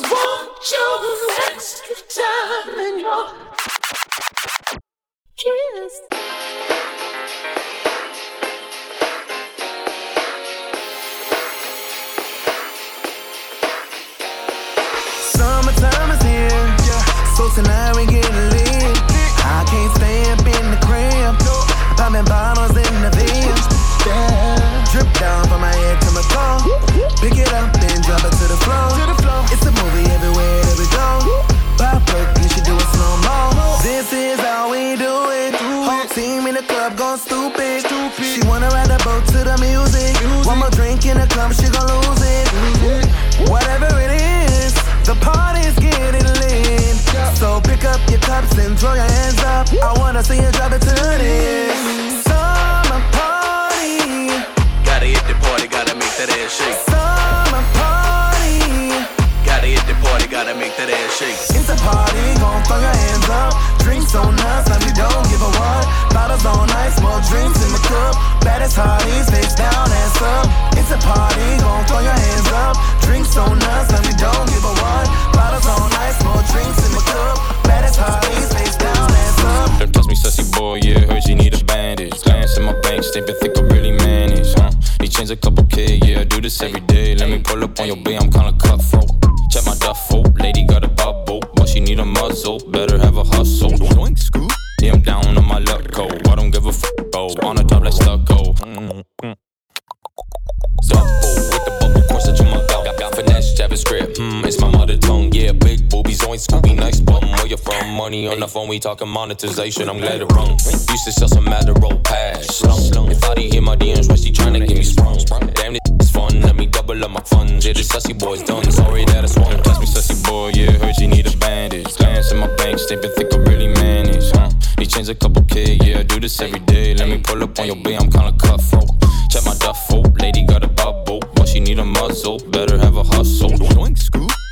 just want your extra time and your kiss. Summertime is here, yeah. So tonight we get lit. I can't stay up in the crib, popping bottles in the vents. Yeah. Drip down from my head to my core. Pick it up and drop it to the floor. It's a movie everywhere that we go. Pop work, you should do it slow mo. This is how we do it. Whole team in the club gone stupid. She wanna ride the boat to the music. One more drink in the club, she gon' lose it. Whatever it is, the party's getting lit. So pick up your cups and throw your hands up. I wanna see you drop it to this summer party. Gotta hit the party, gotta make that ass shake. Gotta make that ass shake. It's a party, gon' throw your hands up. Drinks so nice, like we don't give a what. Bottles on ice, more drinks in the cup. Baddest hotties, face down, ass up. It's a party, gon' throw your hands up. Drinks so nice, like we don't give a what. Bottles on ice, more drinks in the cup. Baddest hotties, face down, ass up. Don't touch me, sussy boy, yeah, heard you need a bandage. Glance at my bank statement, think I really manage, huh? Need change a couple K, yeah, I do this every day. Let me pull up on your bay, I'm kinda cutthroat. Check my duffel, lady got a bubble, but she need a muzzle, better have a hustle. Yeah, I'm down on my luck, cold, I don't give a f***, oh, on the top like stucco. Duffel, with the bubble corsage on my belt, got finesse, JavaScript, it's my mother tongue, yeah, big boobies, always Scooby, nice bum, where you from, money on the phone, we talking monetization, I'm glad it rung, used to sell some Adderall pads, if I didn't hear my DMs, why she tryna get me sprung, damn it's fun, let me double up my funds, yeah, this sussy boy's done, sorry that I swung. Yeah, heard you need a bandage. Glance at my bank statement, think I really manage, huh? You change a couple K, yeah, I do this every day. Let me pull up on your bay, I'm kinda cutthroat. Check my duffel, lady got a bubble, but she need a muzzle, better have a hustle.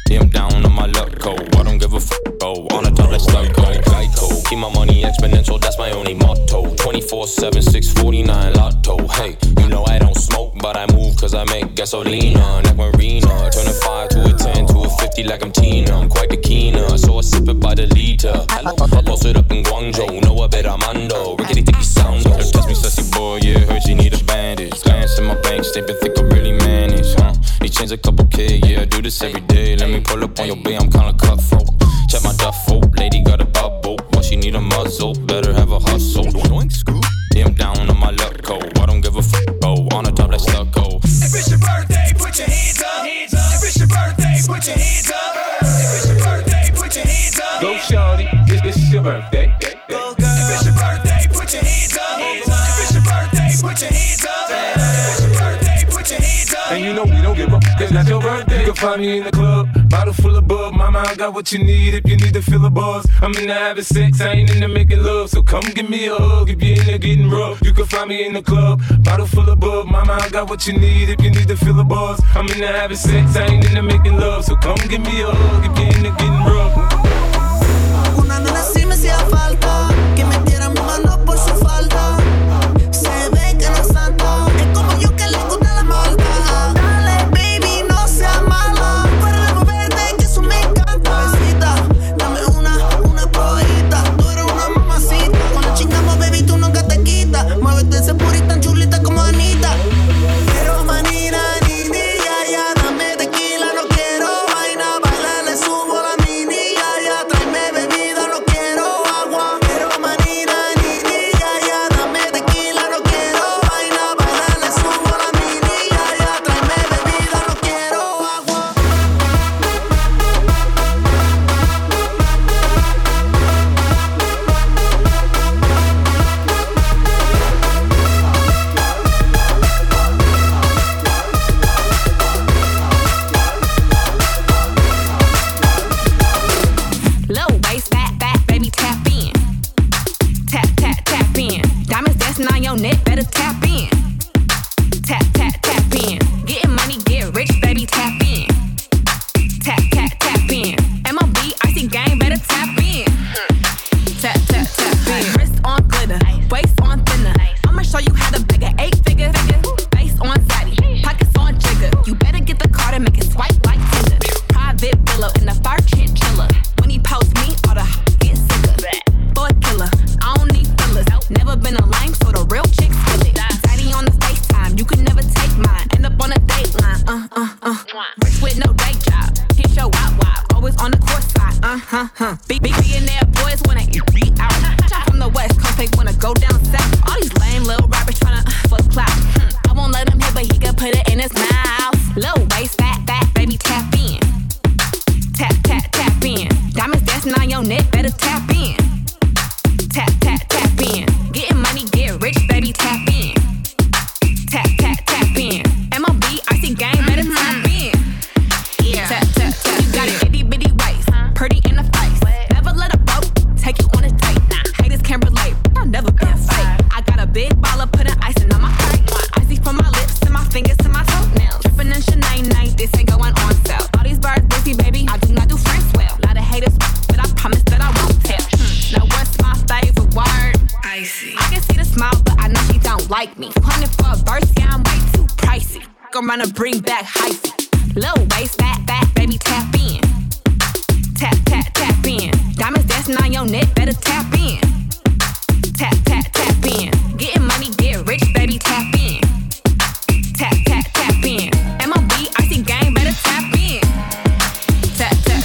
Yeah, I'm down on my luck, cold, I don't give a f***, oh, on the top like Stucco. Geico, keep my money exponential, that's my only motto. 24/7, 649 Lotto, hey, you know I don't smoke, but I move cause I make gasolina. Like Marina, turn a 5 to a 10 to a 50 like I'm Tina. I'm quite the keener, so I sip it by the liter. I post it up in Guangzhou, know I bet I'm Ando. Rickety dicky sound, don't touch me sussy boy, yeah, heard you need a bandage. Glance at my bank statement, think I really manage, huh? You change a couple K, yeah, I do this every day. Let me pull up on your bay, I'm kinda cutthroat. Check my duffel, lady got a bubble, but she need a muzzle, better have a hustle. Yeah, I'm down on my luck, cold, I don't give a f***, oh, on the top like stucco. If it's your birthday, put your hands up. If it's your birthday, put your hands up. If it's your birthday, put your hands up. Go shawty, if it's your birthday. Go girl. If it's your birthday, put your hands up. If it's your birthday, put your hands up. If it's your birthday, put your hands up. And you know we don't give a f***, it's not your birthday. You can find me in the club, bottle full of bub. Mama, I got what you need if you need to fill a buzz. I'm in the having sex, I ain't in the making love. So come give me a hug if you're in there getting rough. You can find me in the club, bottle full of bub. Mama, I got what you need if you need to fill a buzz. I'm in the having sex, I ain't in the making love. So come give me a hug if you're in there getting rough. Una nena así me hacía falta, que me diera mi mano por su falda. Se ve que no es santa, es como yo que le gusta la malta. Quiero manina, ni ya, ya, dame tequila, no quiero vaina, bailar eso. on the court spot. Billionaire boys wanna eat out. Shot from the west, come fake wanna go down south. All these lame little rappers tryna fuck clout. I won't let him hit, but he can put it in his mouth. Little waist, fat, baby, tap in. Tap in. Diamonds dancing on your neck, better tap in. Tap in. Getting money, get rich, baby, tap in. Tap in. MOB, icy gang, better tap in. Yeah. Tap. You got it, itty bitty waist, pretty in the face. Never let a boat take you on a date. Haters can't relate, I've never been fake. I got a big baller putting icing on my cake. Icy from my lips to my fingers to my toenails. Dripping in Shanae, this ain't going on sale. All these birds busy, baby, I do not do friends well. Lot of haters, but I promise that I won't tell. Now what's my favorite word? Icy. I can see the smile, but I know she don't like me. 200 for a verse, yeah, I'm way too pricey. I'm gonna bring back hyphy. Little waist, fat, baby, tap in. Tap in. Diamonds dancing on your neck, better tap in. Tap in. Getting money, get rich, baby, tap in. Tap in. MOB, icy gang, better tap in. Tap in.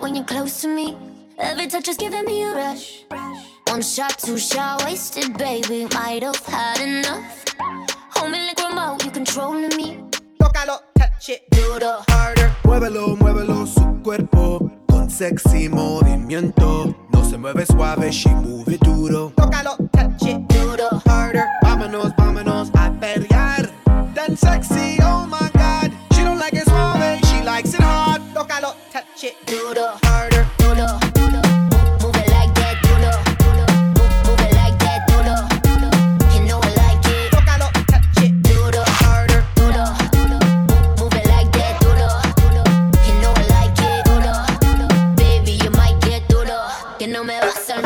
hot when you're close to me. Every touch is giving me a rush. One shot, two shot, wasted, baby. Might have had enough. Hold me like remote, you controlling me. Tócalo, touch it, do the harder. Muévelo, muévelo su cuerpo con sexy movimiento. No se mueve suave, she move it duro. Tócalo, touch it, do the harder. Vámonos, vámonos a perrear. Tan sexy, oh my God. She don't like it suave, she likes it hard. Tócalo, touch it, do the harder.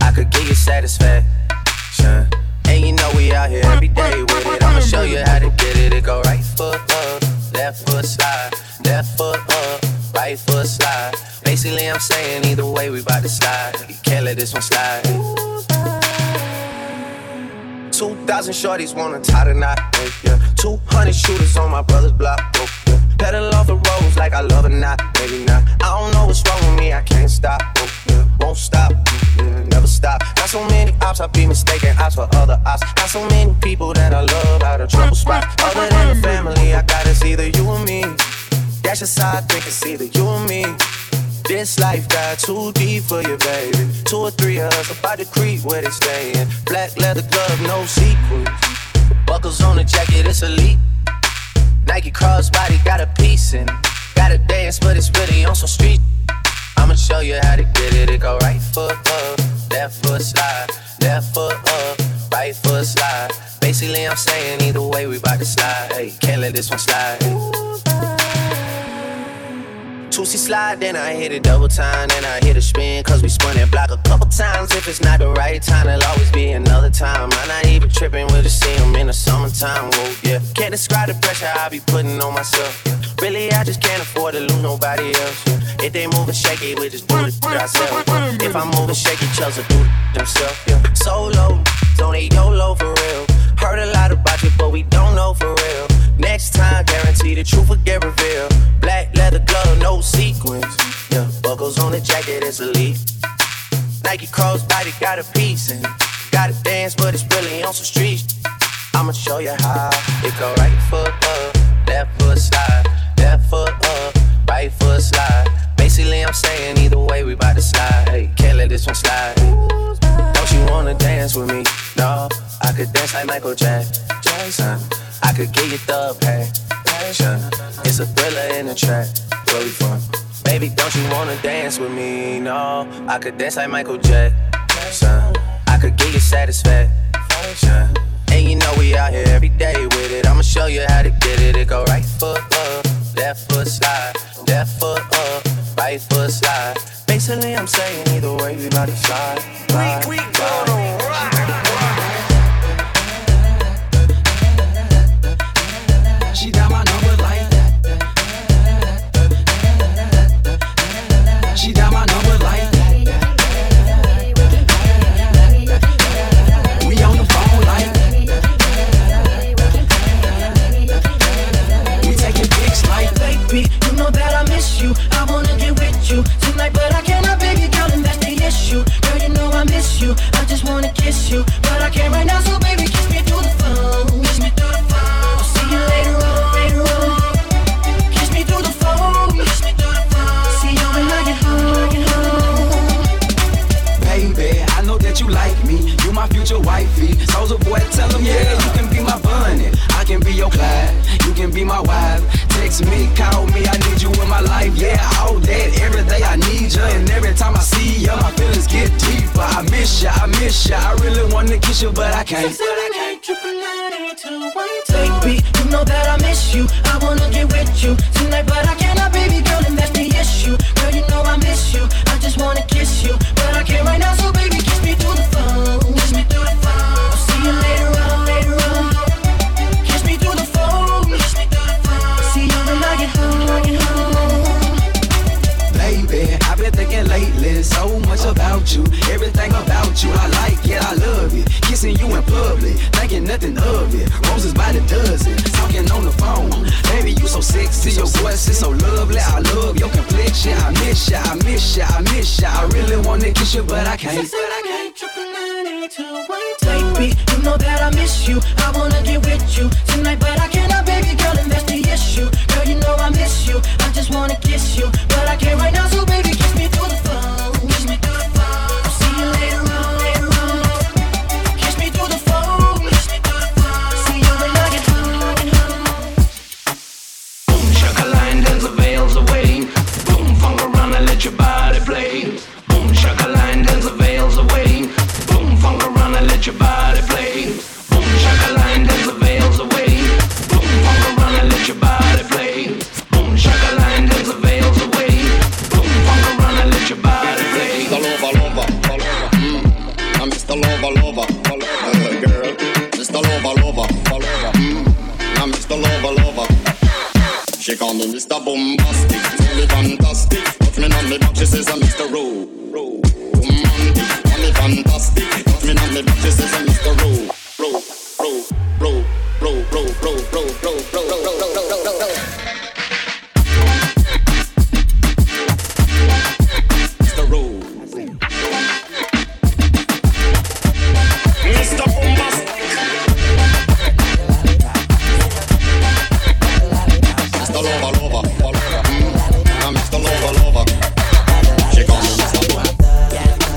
I could give you satisfaction. And you know we out here every day with it. I'ma show you how to get it. It go right foot up, left foot slide, left foot up, right foot slide. Basically I'm saying either way we bout to slide. You can't let this one slide. 2,000 shorties wanna tie the knot, yeah. 200 shooters on my brother's block, yeah. Pedal off the roads like I love or not, maybe not. I don't know what's wrong with me, I can't stop, yeah. Won't stop, yeah. Never stop. Got so many ops, I be mistaken ops for other ops. Got so many people that I love out of trouble spot. Other than the family, I got it's either you or me. That's just how I think it's either you or me. This life got too deep for you, baby. 2 or 3 of us about to creep where they stayin'. Black leather glove, no sequins. Buckles on the jacket, it's elite. Nike crossbody, got a piece in it. Gotta dance, but it's really on some street. I'ma show you how to get it. It go right foot up, left foot slide, left foot up, right foot slide. Basically, I'm saying either way we bout to slide. Hey, can't let this one slide. Two-C slide, then I hit it double time, then I hit a spin, cause we spun that block a couple times. If it's not the right time, it'll always be another time. I'm not even tripping, we'll just see them in the summertime, whoa, yeah. Can't describe the pressure I be putting on myself, yeah. Really, I just can't afford to lose nobody else, yeah. If they moving shaky, we just do it ourselves, yeah. If I'm moving shaky, Chelsea do it themself, yeah. Solo, don't they YOLO for real. Heard a lot about you, but we don't know for real. Next time, guarantee the truth will get revealed. Black leather glove, no sequins. Yeah, buckles on the jacket, it's elite. Nike crossbody, got a piece in it. Gotta dance, but it's really on some street. I'ma show you how. It go right foot up, left foot slide. Left foot up, right foot slide. Basically, I'm saying either way we bout to slide. Hey, can't let this one slide. Don't you wanna dance with me? No, I could dance like Michael Jackson. I could give you the passion. It's a Thriller in the track. Where we from? Baby, don't you wanna dance with me? No, I could dance like Michael Jackson. I could give you satisfaction. And you know we out here every day with it. I'ma show you how to get it. It go right foot up, left foot slide, left foot up, right foot slide. Basically, I'm saying either way we bout to slide. We gonna rock. She got my number like that. She got my number like that. We on the phone like that. We taking pics like, baby, you know that I miss you. I wanna get with you tonight, but I cannot, baby girl, and that's the issue. Girl, you know I miss you. I just wanna kiss you, but I can't right now, so baby, kiss me through the phone. Kiss me through the phone. I'll see you later on. You like me, you my future wifey. Soulja boy, tell him, yeah, you can be my bunny. I can be your Clyde, you can be my wife. Text me, call me, I need you in my life. Yeah, all that, every day I need ya. And every time I see ya, my feelings get deeper. I miss ya, I miss ya. I really wanna kiss you, but I can't. Baby, you know that I miss you. I wanna get with you tonight, but I cannot, baby girl, and that's the issue. Girl, you know I miss you. I just wanna kiss you, Roses by the dozen, talking on the phone. Baby, you so sexy, your voice is so lovely. I love your complexion. I miss ya, I miss ya, I miss ya. I really wanna kiss you, but I can't. Baby, you know that I miss you. I wanna get with you tonight, but I cannot, baby girl, and that's the issue. Girl, you know I miss you. I just wanna kiss you, but I can't right now, so baby, kiss me through the phone. Kiss me through the phone. I'll see you later on. Kiss me through the phone. Kiss me through the phone. See you when I get home. Boom, shaka-line, dance the veils away. Boom, funk around and let your body play. Boom, shaka-line, dance the veils away. Boom, funk around and let your body play. Boom, shaka-line, dance the veils away. Boom, funk around and let your body play. Boom, shaka-line, dance the veils away. Boom, funk around and let your body play. Mr. Lover, lover, lover. I'm Mr. Lover, lover, lover. Girl, Mr. Lover, lover, lover. I'm Mr. Lover, lover. She call me Mr. Bombastic, really fantastic. Touch me on the back, she says I'm Mr. Rowe. Fantastic, touch me on the back, she says I'm Mr. Rowe. Mr. Rowe. Mr. Bombastic. Mr. Lover, lover, lover. I'm Mr. Lover, lover. She call me Mr. Bombastic.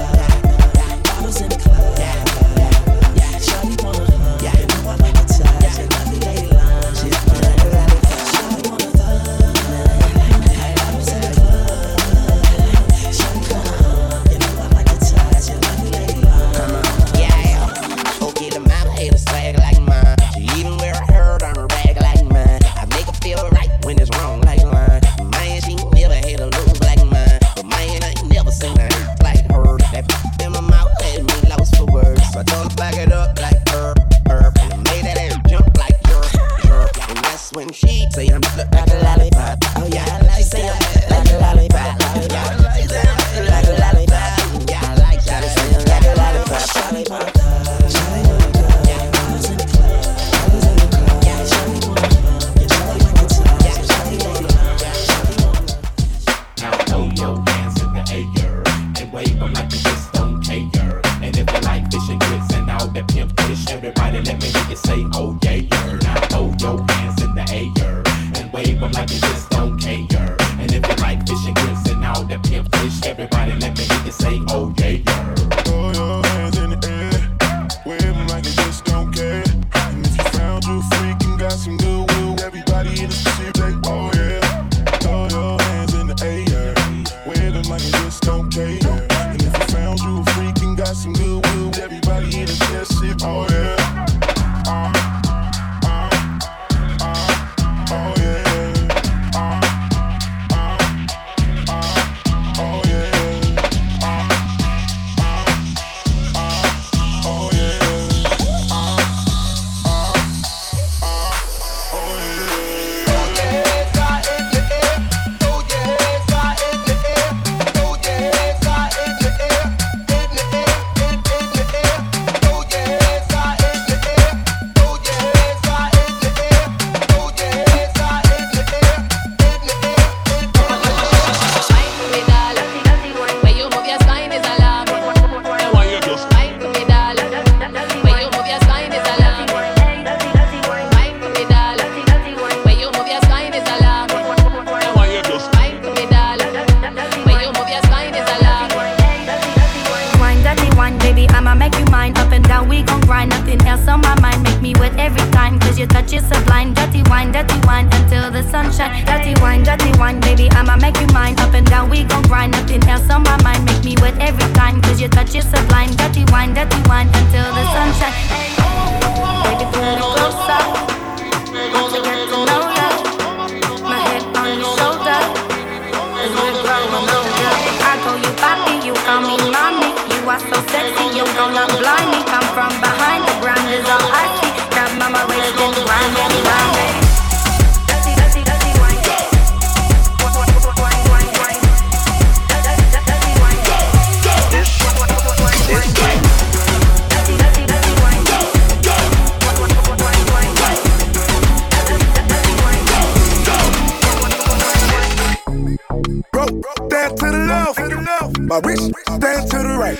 My wrist stand to the right.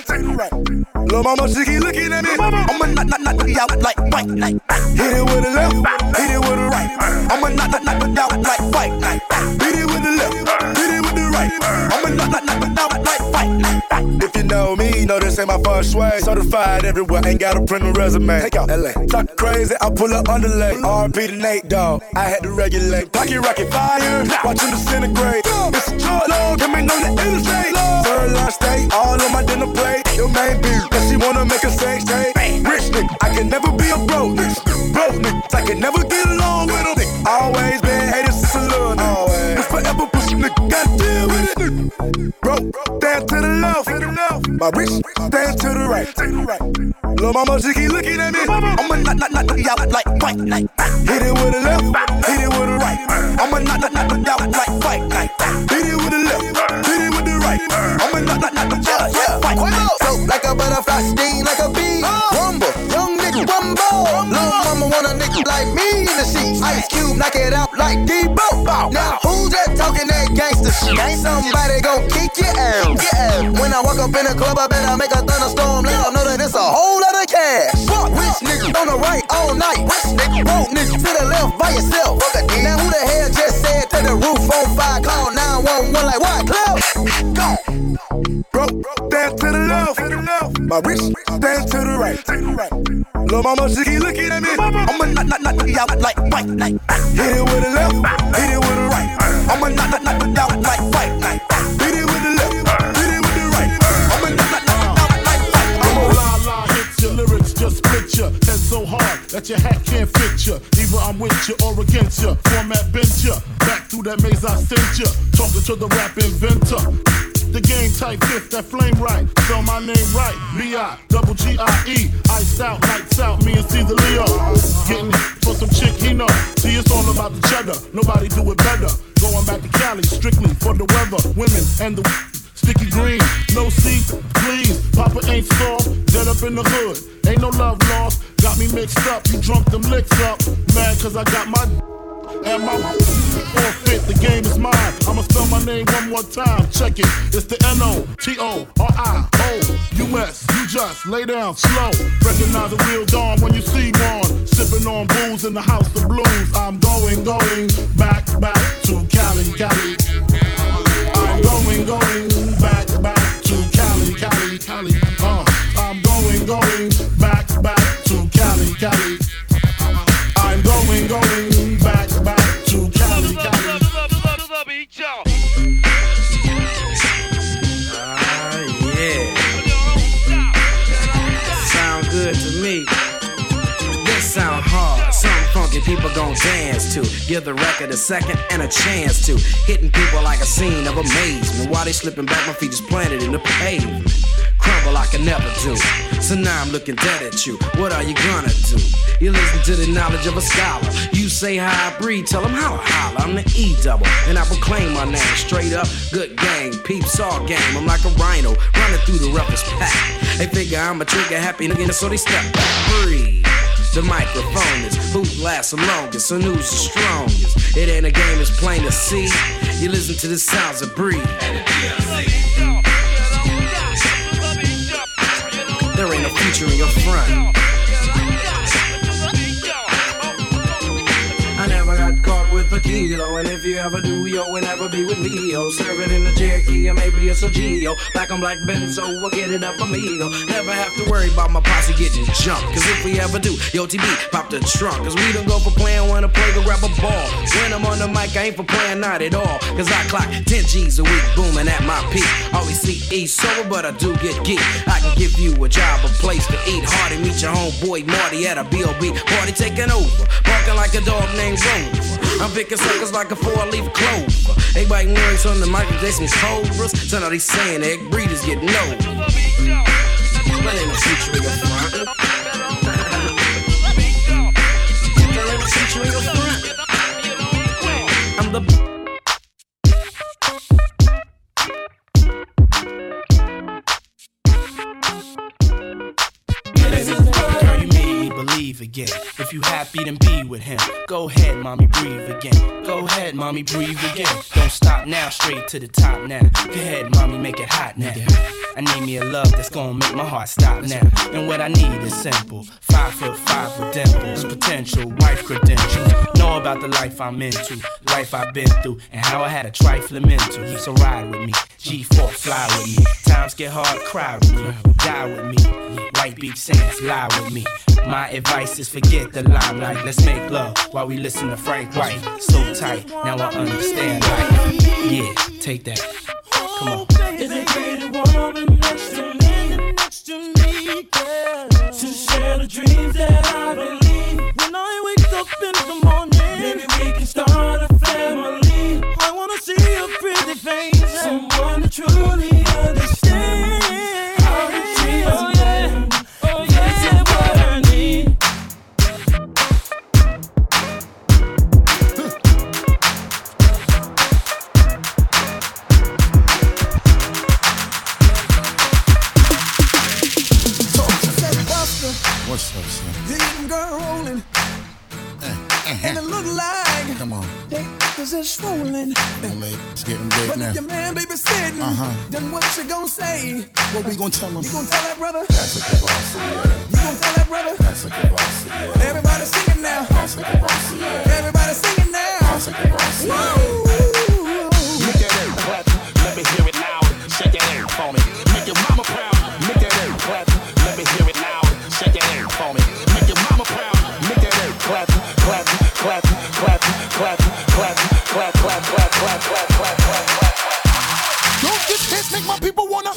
Lil' mama, she keep looking at me. I'ma knock you out like bike night. Hit it with the left, hit it with the right. I'ma knock you out like bike night. Hit it with the left, hit it with the right. I'ma knock you out like bike night. If you know me, know this ain't my first swag. Certified everywhere, ain't got a printed resume. Take out LA, talk crazy, I pull up underlay. RP to Nate, dawg, I had to regulate. Pocket rocket fire, watch him disintegrate. It's a short load, him ain't on the interstate. Third line state, all on my dinner plate. Your main bitch, cause she wanna make a sex tape. Rich nigga, I can never be a broke nigga. Broke nigga, I can never get along with a nigga. Always been hated since a little nigga. Always. It's forever pushing nigga, gotta deal with it nigga. Broke, down to the left. My wrist stand to the right. Lil' mama, she keep looking at me. I'ma knock you out like bike night. Hit it with the left, hit it with the right. I'ma knock you out like bike night. Hit it with the left, hit it with the right. I'ma knock you out like bike night. Float like a butterfly, sting like a bee. Rumble, young nigga, rumble. Lil' mama want a nigga like me in the sheets. Ice Cube, knock it out like Debo. Now who's that talking that gangster shit? Ain't somebody gon' kick your ass. When I walk up in the club, I better make a thunderstorm. Let them know that it's a whole lot of cash. Rich nigga on the right all night. Rich nigga, broke nigga to the left by yourself. Now who the hell just said that the roof on fire? Call 911 like what? Club? Go. Broke, stand to the left. My wrist stand to the right. Lil' mama, she keep looking at me. I'ma knock you out like bike night. Hit it with the left, hit it with the right. I'ma knock you out like bike night. Hit it with the left. Just picture, and so hard that your hat can't fit you. Either I'm with you or against you. Format bent you, back through that maze I sent you. Talking to the rap inventor. The game type fifth, that flame right. Spell my name right, B-I-double-G-I-E. Iced out, lights out, me and Cesar Leo. Getting for some chick he know. See, it's all about the cheddar, nobody do it better. Going back to Cali, strictly for the weather. Women and the sticky green, no seats, please. Papa ain't soft, dead up in the hood. Ain't no love lost, got me mixed up. You drunk them licks up, mad cause I got my and my forfeit. The game is mine. I'ma spell my name one more time. Check it, it's the N-O-T-O-R-I-O-U-S. You just lay down slow. Recognize the real dawn when you see one. Sipping on booze in the house of blues. I'm going back to Cali. I'm going back to Cali. I'm going back to Cali. I'm going back to Cali. Love each y'all. Ah, yeah. Sound good to me. This sound hard. Something funky people gon' dance to. Give the record a second and a chance to. Hitting people like a scene of amazement. While they slipping back, my feet just planted in the pavement. Crumble I can never do. So now I'm looking dead at you. What are you gonna do? You listen to the knowledge of a scholar. You say how I breathe, tell them how I holler. I'm the E-double, and I proclaim my name. Straight up, good gang, peeps all game. I'm like a rhino, running through the roughest pack. They figure I'm a trigger happy nigga, so they step back. Breathe. The microphone is who lasts the longest, so who's the strongest. It ain't a game, it's plain to see. You listen to the sounds of breathe. There ain't no future in your front. I never got caught with a kilo, and if you ever do, yo, will never be with me, yo. Serve it in a Cherokee, or maybe it's a Geo. Black on black Benzo, we'll get it up amigo. Never have to worry about my posse getting jumped, cause if we ever do, yo, TB, pop the trunk. Cause we don't go for playing, wanna play to grab a ball. When I'm on the mic, I ain't for playing, not at all. Cause I clock 10 G's a week, booming at my peak. Always see E sober, but I do get geek. I can give you a job, a place to eat. Hardy, meet your homeboy Marty at a B.O.B. Party taking over, barking like a dog named Rover. I'm picking suckers like a 4-leaf clover. Everybody works on the Michael Jason's Cobras. Turn out they saying egg breeders get no. But ain't no future in your front. There ain't no future in your front. I'm the. Girl, you made me believe again. If you had happy than be with him. Go ahead, mommy, breathe again. Go ahead, mommy, breathe again. Don't stop now, straight to the top now. Go ahead, mommy, make it hot now. I need me a love that's gonna make my heart stop now. And what I need is simple. 5'5" with dimples, potential wife credentials. Know about the life I'm into, life I've been through, and how I had a trifling mental. So ride with me, G4, fly with me. Times get hard, cry with me, die with me. White Beach Saints, lie with me. My advice is forget the limelight. Let's make love while we listen to Frank White. So tight, now I understand life. Yeah, take that. Come on. Is it great to woman next to me, girl? To share the dreams that I believe. When I wake up in the morning, maybe we can start a family. I wanna see your pretty face, someone to truly understand. How it feels. And it look like come on, they is just rolling. It's getting big but now. If your man baby sitting, then what you gonna say? What we gonna tell him? You gonna tell that brother? That's a kibossa, yeah. You gonna tell that brother? That's a kibossa, yeah. Everybody singing now. That's a kibossa, yeah. Everybody singing now. That's a kibossa, yeah. Make that air clap, let me hear it loud. Shake that air for me. Make your mama proud. Make that air clap, let me hear it loud. Shake that air for me. Make your mama proud. Make that air clap. Clap, clap, clap, clap, clap, clap, clap, clap, clap, clap, clap, clap. Don't get pissed, make my people wanna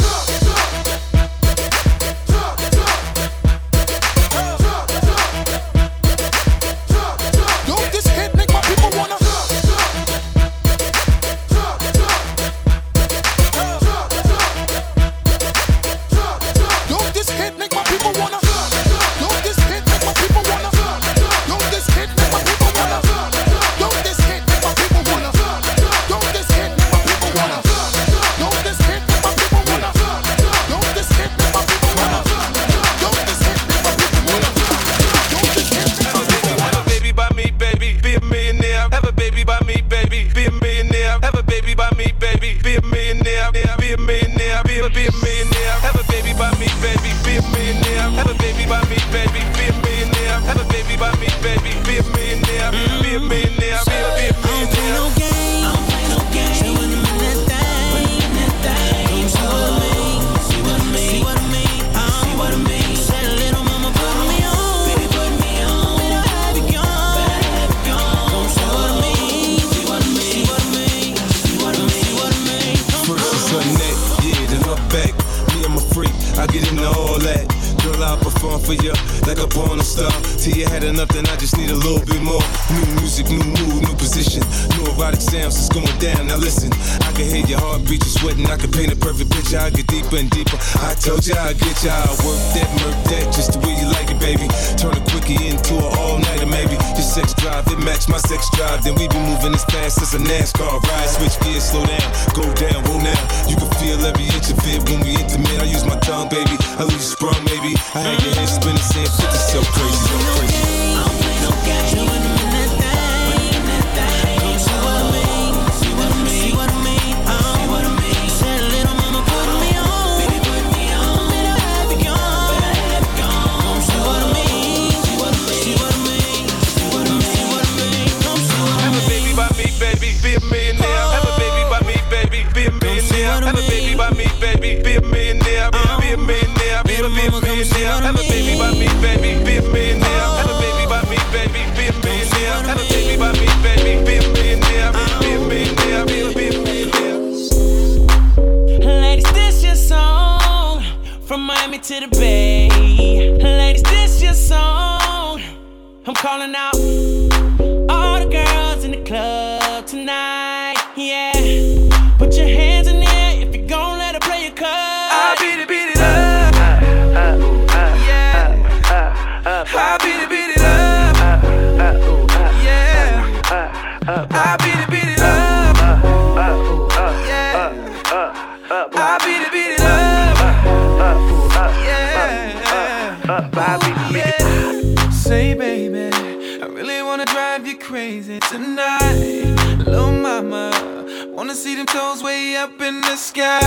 drive you crazy tonight. Little mama, wanna see them toes way up in the sky.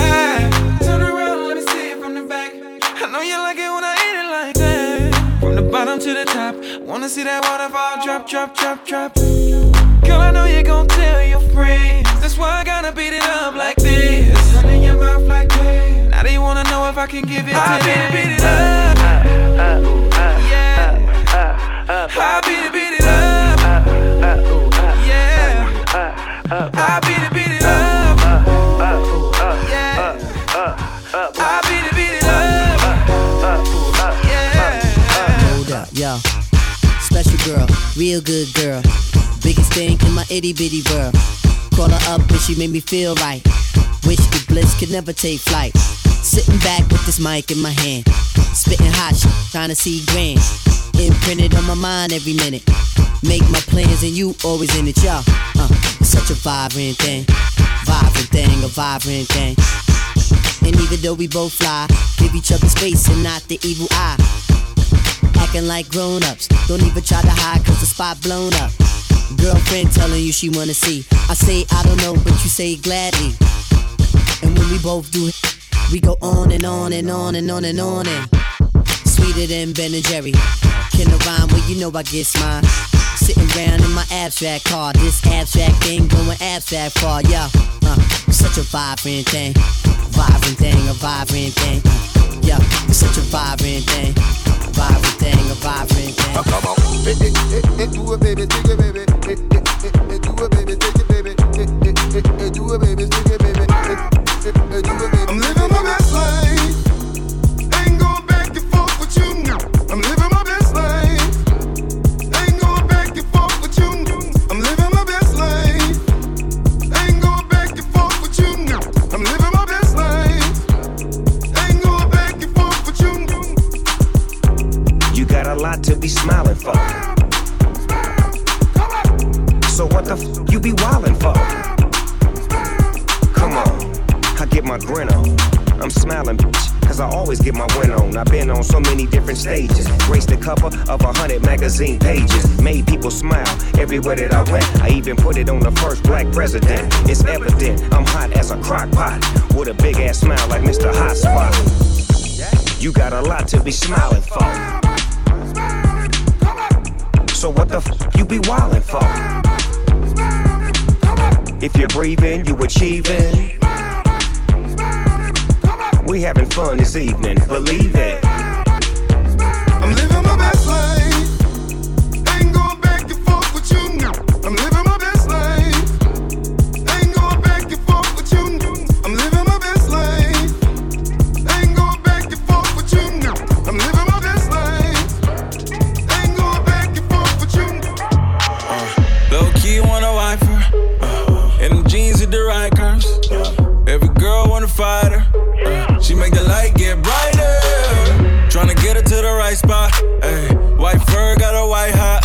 Turn around, let me see it from the back. I know you like it when I eat it like that. From the bottom to the top, wanna see that waterfall drop, drop, drop, drop. Girl, I know you gon' tell your friends, that's why I gotta beat it up like this. Turning your mouth like this, now they wanna know if I can give it to you. I beat it up, yeah. I beat it up, yeah. I beat it up, yeah. I beat it up, yeah. Hold up, yo. Special girl, real good girl. Biggest thing in my itty bitty world. Call her up and she made me feel right. Wish the bliss could never take flight. Sitting back with this mic in my hand, spitting hot shit, trying to see grand. Imprinted on my mind every minute. Make my plans and you always in it, y'all. It's such a vibrant thing. Vibrant thing, a vibrant thing. And even though we both fly, give each other space and not the evil eye. Acting like grown-ups, don't even try to hide cause the spot blown up. Girlfriend telling you she wanna see. I say I don't know, but you say gladly. And when we both do it, we go on and on and on and on and on and sweeter than Ben and Jerry. Can I rhyme? Well, you know I guess mine. Sitting round in my abstract car, this abstract thing going abstract far, yeah. Such a vibrant thing, vibrant thing, a vibrant thing. Yeah, such a vibrant thing, vibrant thing, a vibrant thing. Come on, do it, baby, take it, baby. Do it, baby, take it, baby. Do it, baby, take it, baby. I'm living my best life. Ain't going back and forth with you. I'm living my best life. Ain't going back and forth with you. I'm living my best life. Ain't going back and forth with you. I'm living my best life. Ain't going back and forth with you. You got a lot to be smiling for. So what the f*** you be wildin' for? Come on, I get my grin on. I'm smiling, bitch, cause I always get my win on. I've been on so many different stages. Graced the cover of 100 magazine pages. Made people smile everywhere that I went. I even put it on the first black president. It's evident I'm hot as a crock pot, with a big ass smile like Mr. Hot Spot. You got a lot to be smiling for. So what the f*** you be wildin' for? If you're breathing, you achieving. We having fun this evening, believe it. I'm living my best life. Ain't going back and forth with you. I'm living my best life. Ain't going back and forth with you. I'm living my best life. Ain't going back and forth with you. I'm living my best life. Ain't going back and forth with you. Low key wanna wife her. And the jeans with the right curves. Every girl wanna fight her. She make the light get brighter. Tryna get her to the right spot. Ayy. White fur got her white hot.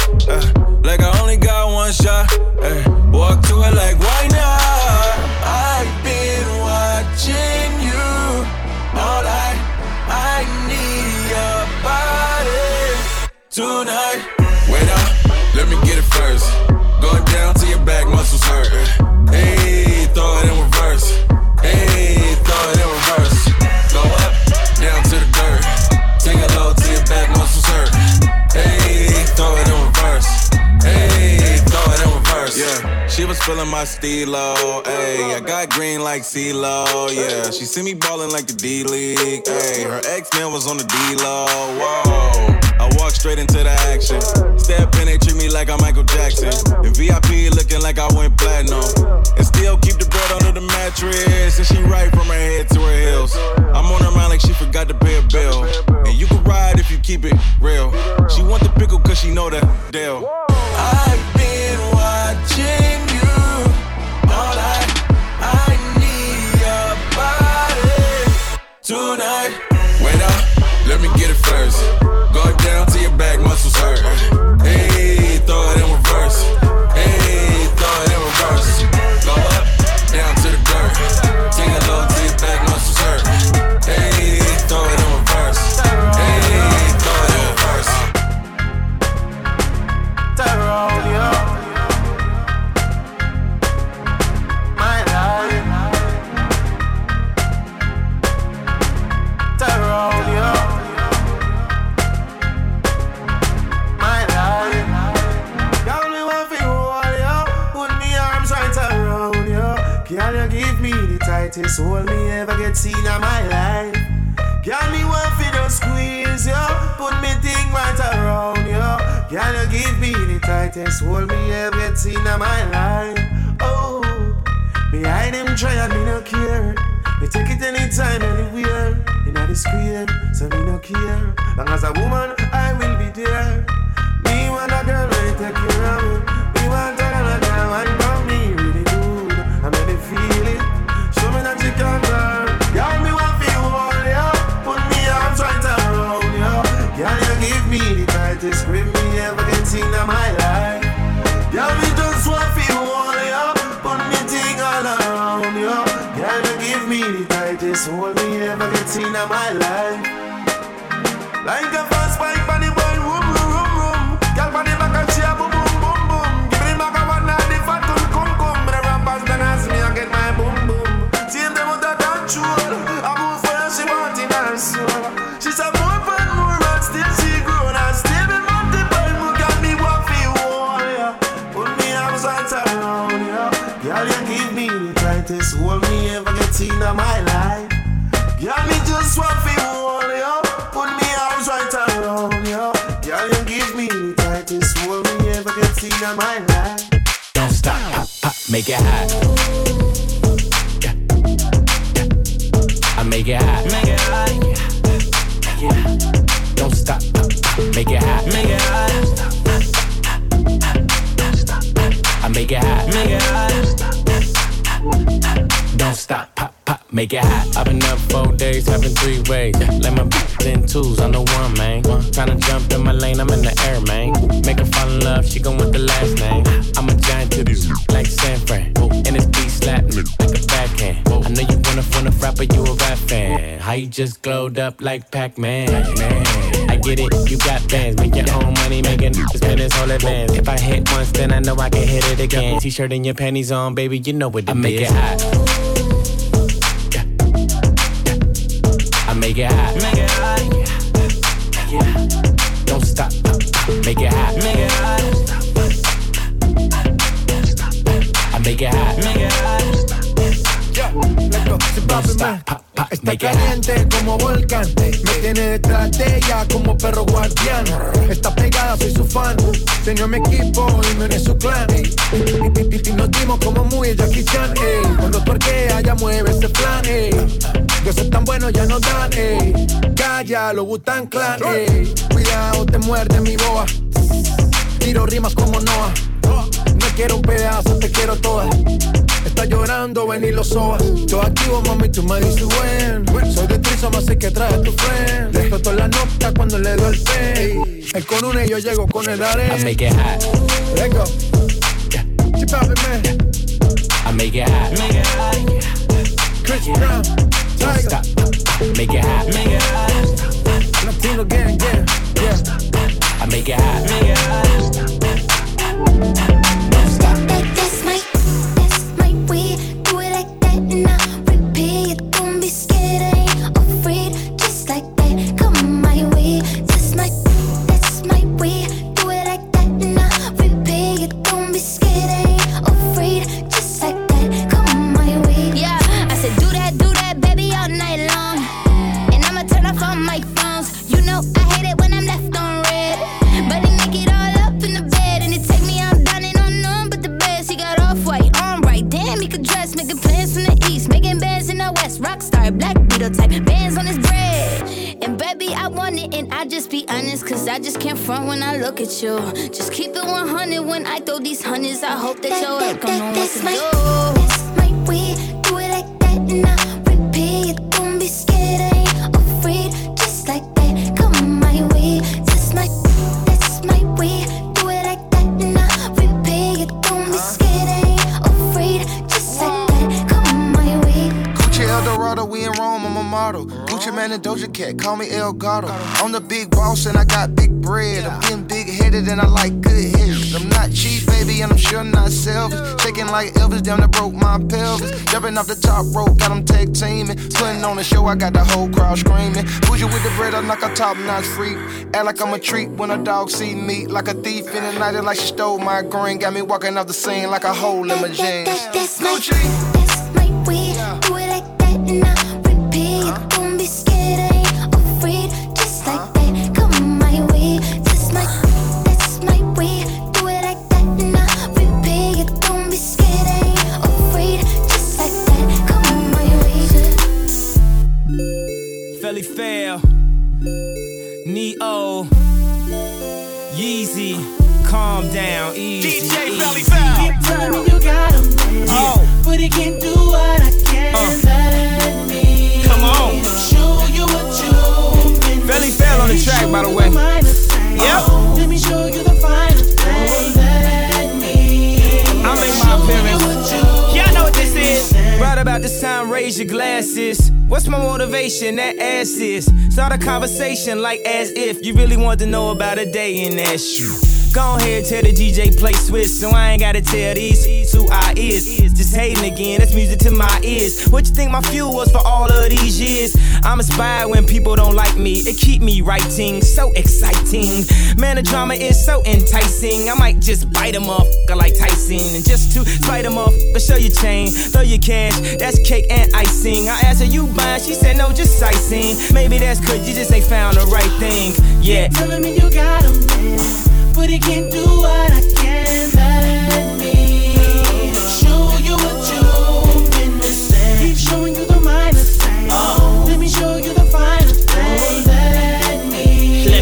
Like I only got one shot. Ayy. Walk to her like why not? I've been watching you all night. I need your body tonight. Wait up, let me get it first. Go down till your back muscles hurt. Ayy, throw it in reverse. Ayy, throw it in reverse. Go up, down to the dirt. Take a load to your back muscles hurt. Ayy, throw it in reverse. Ayy, throw it in reverse. Yeah, she was feeling my stilo. Ayy, I got green like CeeLo. Yeah, she see me ballin' like the D-League. Ayy, her ex-man was on the D-Lo. Whoa. I walk straight into the action. Step in, they treat me like I'm Michael Jackson. In VIP, looking like I went platinum. And still keep the bread under the mattress. And she right from her head to her heels. I'm on her mind like she forgot to pay a bill. And you can ride if you keep it real. She want the pickle cause she know that deal. I've been watching you all night. I need your body tonight. Wait up, let me get it first. Go down to your back, muscles hurt. Ayy, throw it in reverse. be the tightest hole me ever get seen in my life. Can me one for the squeeze, yo? Put me thing right around, yo. Can you give me the tightest hole me ever get seen in my life? Oh, behind them try and me no care. Me take it anytime, anywhere. Inna the square, so me no care. Long as a woman, I will be there. Me want a girl who take care of me. Me want another girl who love me really good. I make me feel it. Show me that you can, girl. Girl, me want to hold you. Put me arms right around you. Girl, you give me the tightest grip me ever get seen in my life. Girl, me just want to hold you. Put me thing all around you. Girl, you give me the tightest hold me ever get seen in my life. Like a fast bike, funny boy, whoop. Hold me ever get seen in my life. Girl, me just want to hold you. Put me arms right around you. Girl, you give me the tightest hold me ever get seen in my life. Don't stop, pop, pop, make it hot. Yeah, yeah. I make it hot. Make it hot. Yeah, yeah. Don't stop, pop, pop, make it hot. Make it hot. Don't stop, I make it hot. Make it hot. Don't stop, pop, pop, make it hot. I've been up 4 days, having 3 ways. Let my bitch in 2s, I'm the one, man. Tryna jump in my lane, I'm in the air, man. Make her fall in love, she gon' with the last name. I'm a giant to these, like San Fran. And this beat slap me like a backhand. I know you wanna front a rapper, you a rap fan. How you just glowed up like Pac-Man, man. I get it, you got fans. Make your own money, make it spend this whole advance. If I hit once, then I know I can hit it again. T-shirt and your panties on, baby, you know what it is. I make it hot. Yeah, yeah. I make it hot. Make it hot. Yeah, yeah. Don't stop. Make it hot. Make it hot. I make it hot. Make it hot. Yeah, let's go. Don't stop. Está caliente como volcán, me tiene detrás de ella como perro guardián. Está pegada, soy su fan, señor mi equipo y me uní su clan. Y nos dimos como muy Jackie Chan, ey. Cuando tuerquea ya mueve ese plan, ey. Dioses tan buenos ya no dan, ey. Calla, lo Wu-Tang Clan, ey. Cuidado, te muerde mi boa. Tiro rimas como Noah. No quiero un pedazo, te quiero toda. Está llorando, ven y lo sobas. Yo activo, mami, tú me dices buen. Soy de Trisoma, así que trae tu friend. Le explotó la nota cuando le doy el pay. Es con una y yo llego con el arena. I make it hot. Let's go. Yeah. Chip out, man. Yeah. I make it hot. Make it hot. Yeah. Chris Brown. Don't stop. Make it hot. Make it hot. Latino gang, yeah. Yeah. I make it hot. Make it hot. Don't stop. That's my. We do it like that and I repeat. Don't be scared, I ain't afraid. Just like that, come my way. That's my way. Do it like that and I repeat. Don't be scared, I ain't afraid. Just like that, come my way. Yeah, I said do that, baby, all night long. And I'ma turn off all my phones. You know I hate it when I'm left on red. But they make it all up in the bed. And they take me out dining on none but the best. He got off white. He could dress, making plans from the east, making bands in the west, rockstar, black beetle type, bands on his bread. And baby, I want it, and I just be honest, cause I just can't front when I look at you. Just keep it 100 when I throw these hundreds. I hope that your head don't know what to do. That's my way, do it like that, and I repeat. Don't be scared, I ain't afraid. Just like that, come my way. That's my way, do it like that, and I repeat. Don't be scared, I ain't afraid. Eldorado, we in Rome, I'm a model. Gucci Man and Doja Cat, call me El Gato. I'm the big boss and I got big bread. I'm getting big-headed and I like good hits. I'm not cheap, baby, and I'm sure not selfish. Shaking like Elvis, damn, that broke my pelvis. Jumping off the top rope, got them tag teaming. Putting on a show, I got the whole crowd screaming. Bougie with the bread, I'm like a top-notch freak. Act like I'm a treat when a dog see meat. Like a thief in the night, it's like she stole my green. Got me walking off the scene like a hole in my jeans. That's my way. by the way. Yep. Let me show you the final thing. I make my appearance. Y'all know what this is. Right about this time, raise your glasses. What's my motivation? That ass is. Start a conversation like as if you really wanted to know about a day in that shoe. Go ahead, tell the DJ play Swiss, so I ain't gotta tell these who I is. Just hating again, that's music to my ears. What you think my fuel was for all of these years? I'm inspired when people don't like me. It keep me writing, so exciting. Man, the drama is so enticing. I might just bite a motherfucker like Tyson, and just to spite a motherfucker, show your chain, throw your cash, that's cake and icing. I asked her, you buying? She said, no, just sightseeing. Maybe that's 'cause you just ain't found the right thing yet. Telling me you got a man, but it can't do what I can. Let me show you what you've been missing. Keep showing you the minor things. Let me show you the final things.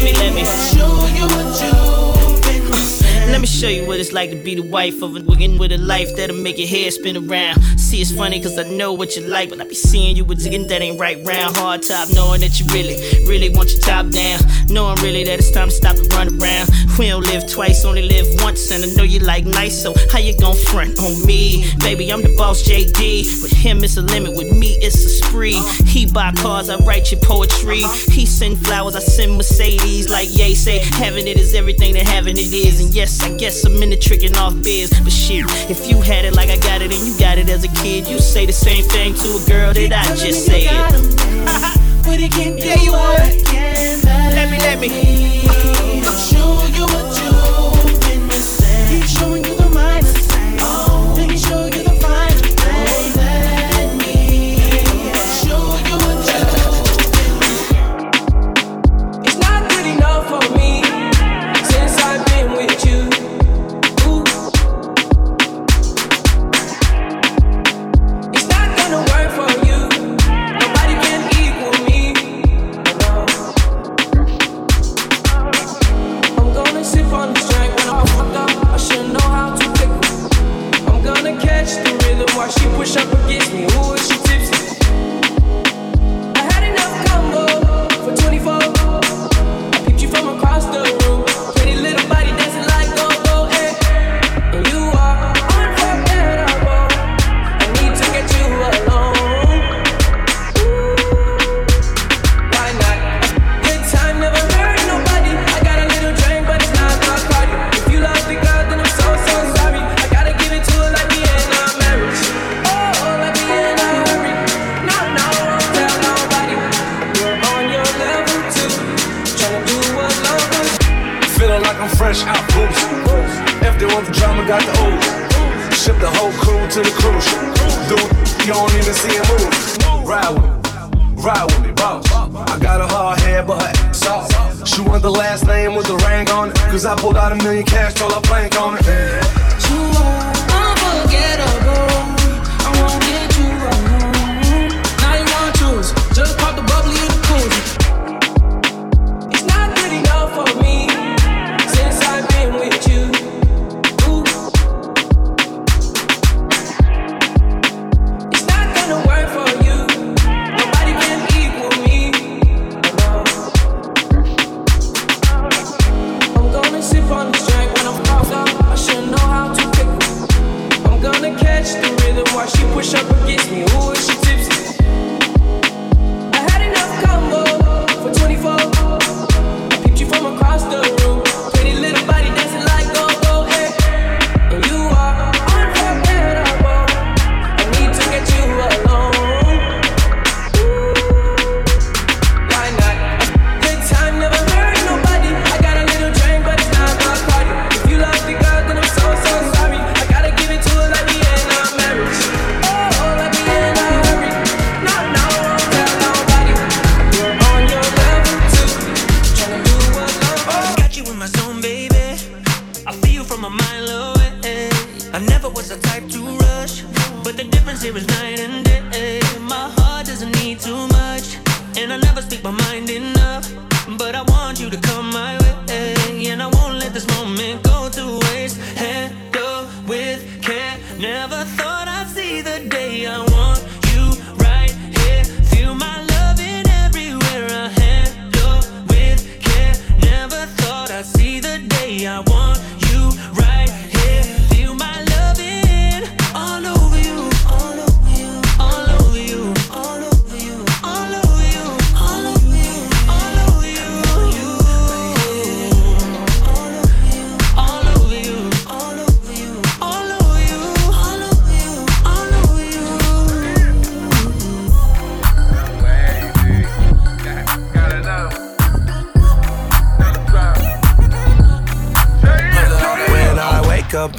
Let me show you what you've been missing. Let me show you what it's like to be the wife of a wiggin' with a life that'll make your head spin around. See, it's funny 'cause I know what you like, but I be seeing you with digging that ain't right round. Hard top, knowing that you really, really want your top down. Knowing really that it's time to stop and run around. We don't live twice, only live once, and I know you like nice, so how you gon' front on me? Baby, I'm the boss, JD. With him, it's a limit, with me, it's a spree. He buy cars, I write your poetry. He send flowers, I send Mercedes. Like Ye say, having it is everything that having it is. And yes, I guess I'm in the tricking off biz, but shit, if you had it like I got it, and you got it as a kid, you say the same thing to a girl that I just said. But it can't do what I can. Let me show you what you've been missing. Keep showing you the minor things. Let me show you the finer things. Let me show you what you've been missing. It's not good enough for me since I've been with you.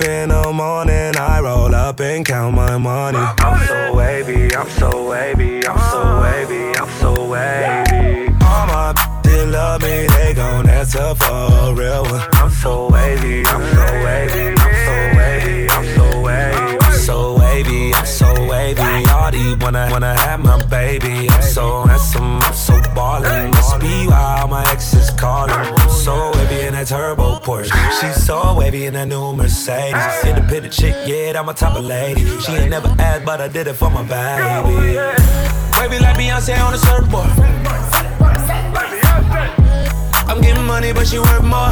up in the morning, I roll up and count my money. I'm so wavy, I'm so wavy, I'm so wavy, I'm so wavy. All my they love me, they gon' answer for a real one. I'm so wavy, I'm so wavy, I'm so wavy, I'm so wavy. I'm so wavy, I'm so wavy, all these wanna have my baby. I'm so handsome, I'm so ballin', must be why all my exes callin'. I'm so wavy in that turbo Porsche, she's so wavy in that new Mercedes. Independent chick, yeah, I'm a type of lady. She ain't never asked, but I did it for my baby. Wavy like Beyonce on the surfboard. I'm getting money, but she worth more.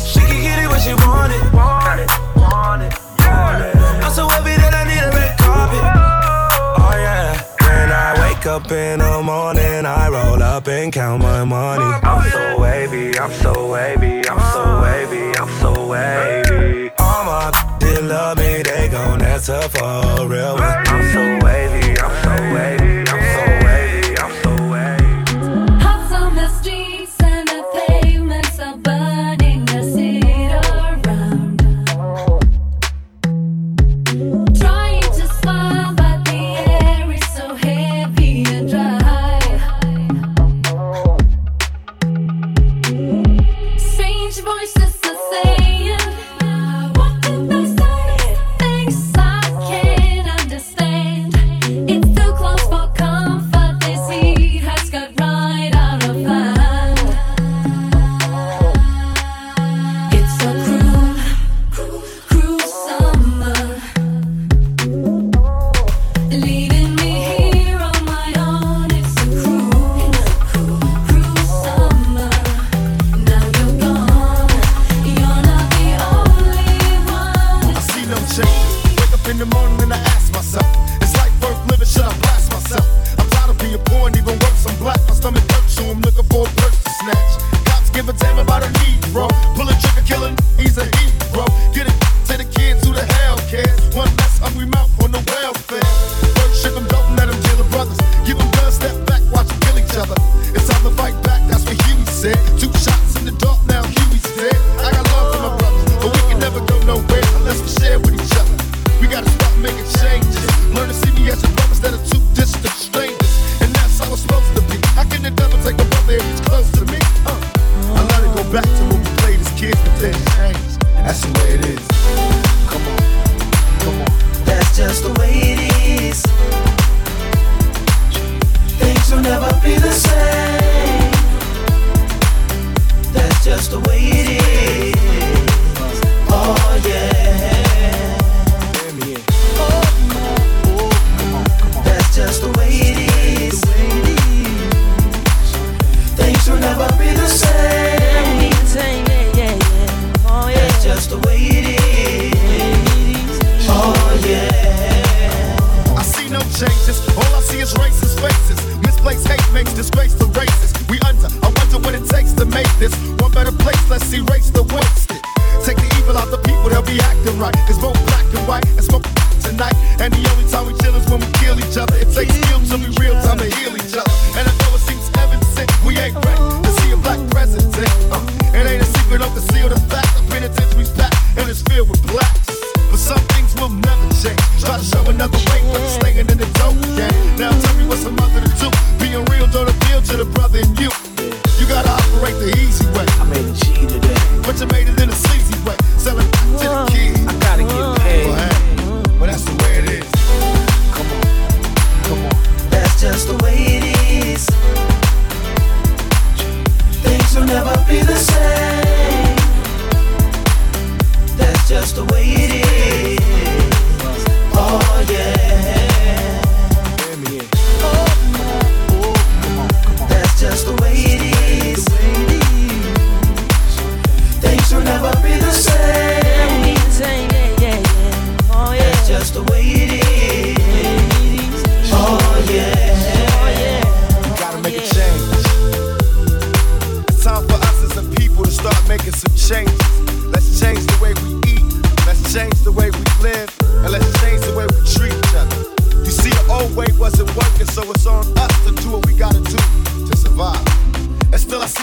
She can get it when she want it. I'm so wavy that I need a red carpet. Oh yeah. When I wake up in the morning, I roll up and count my money. I'm so wavy, I'm so wavy, I'm so wavy, I'm so wavy. All my they love me, they gon' answer for a real one. I'm so wavy, I'm so wavy.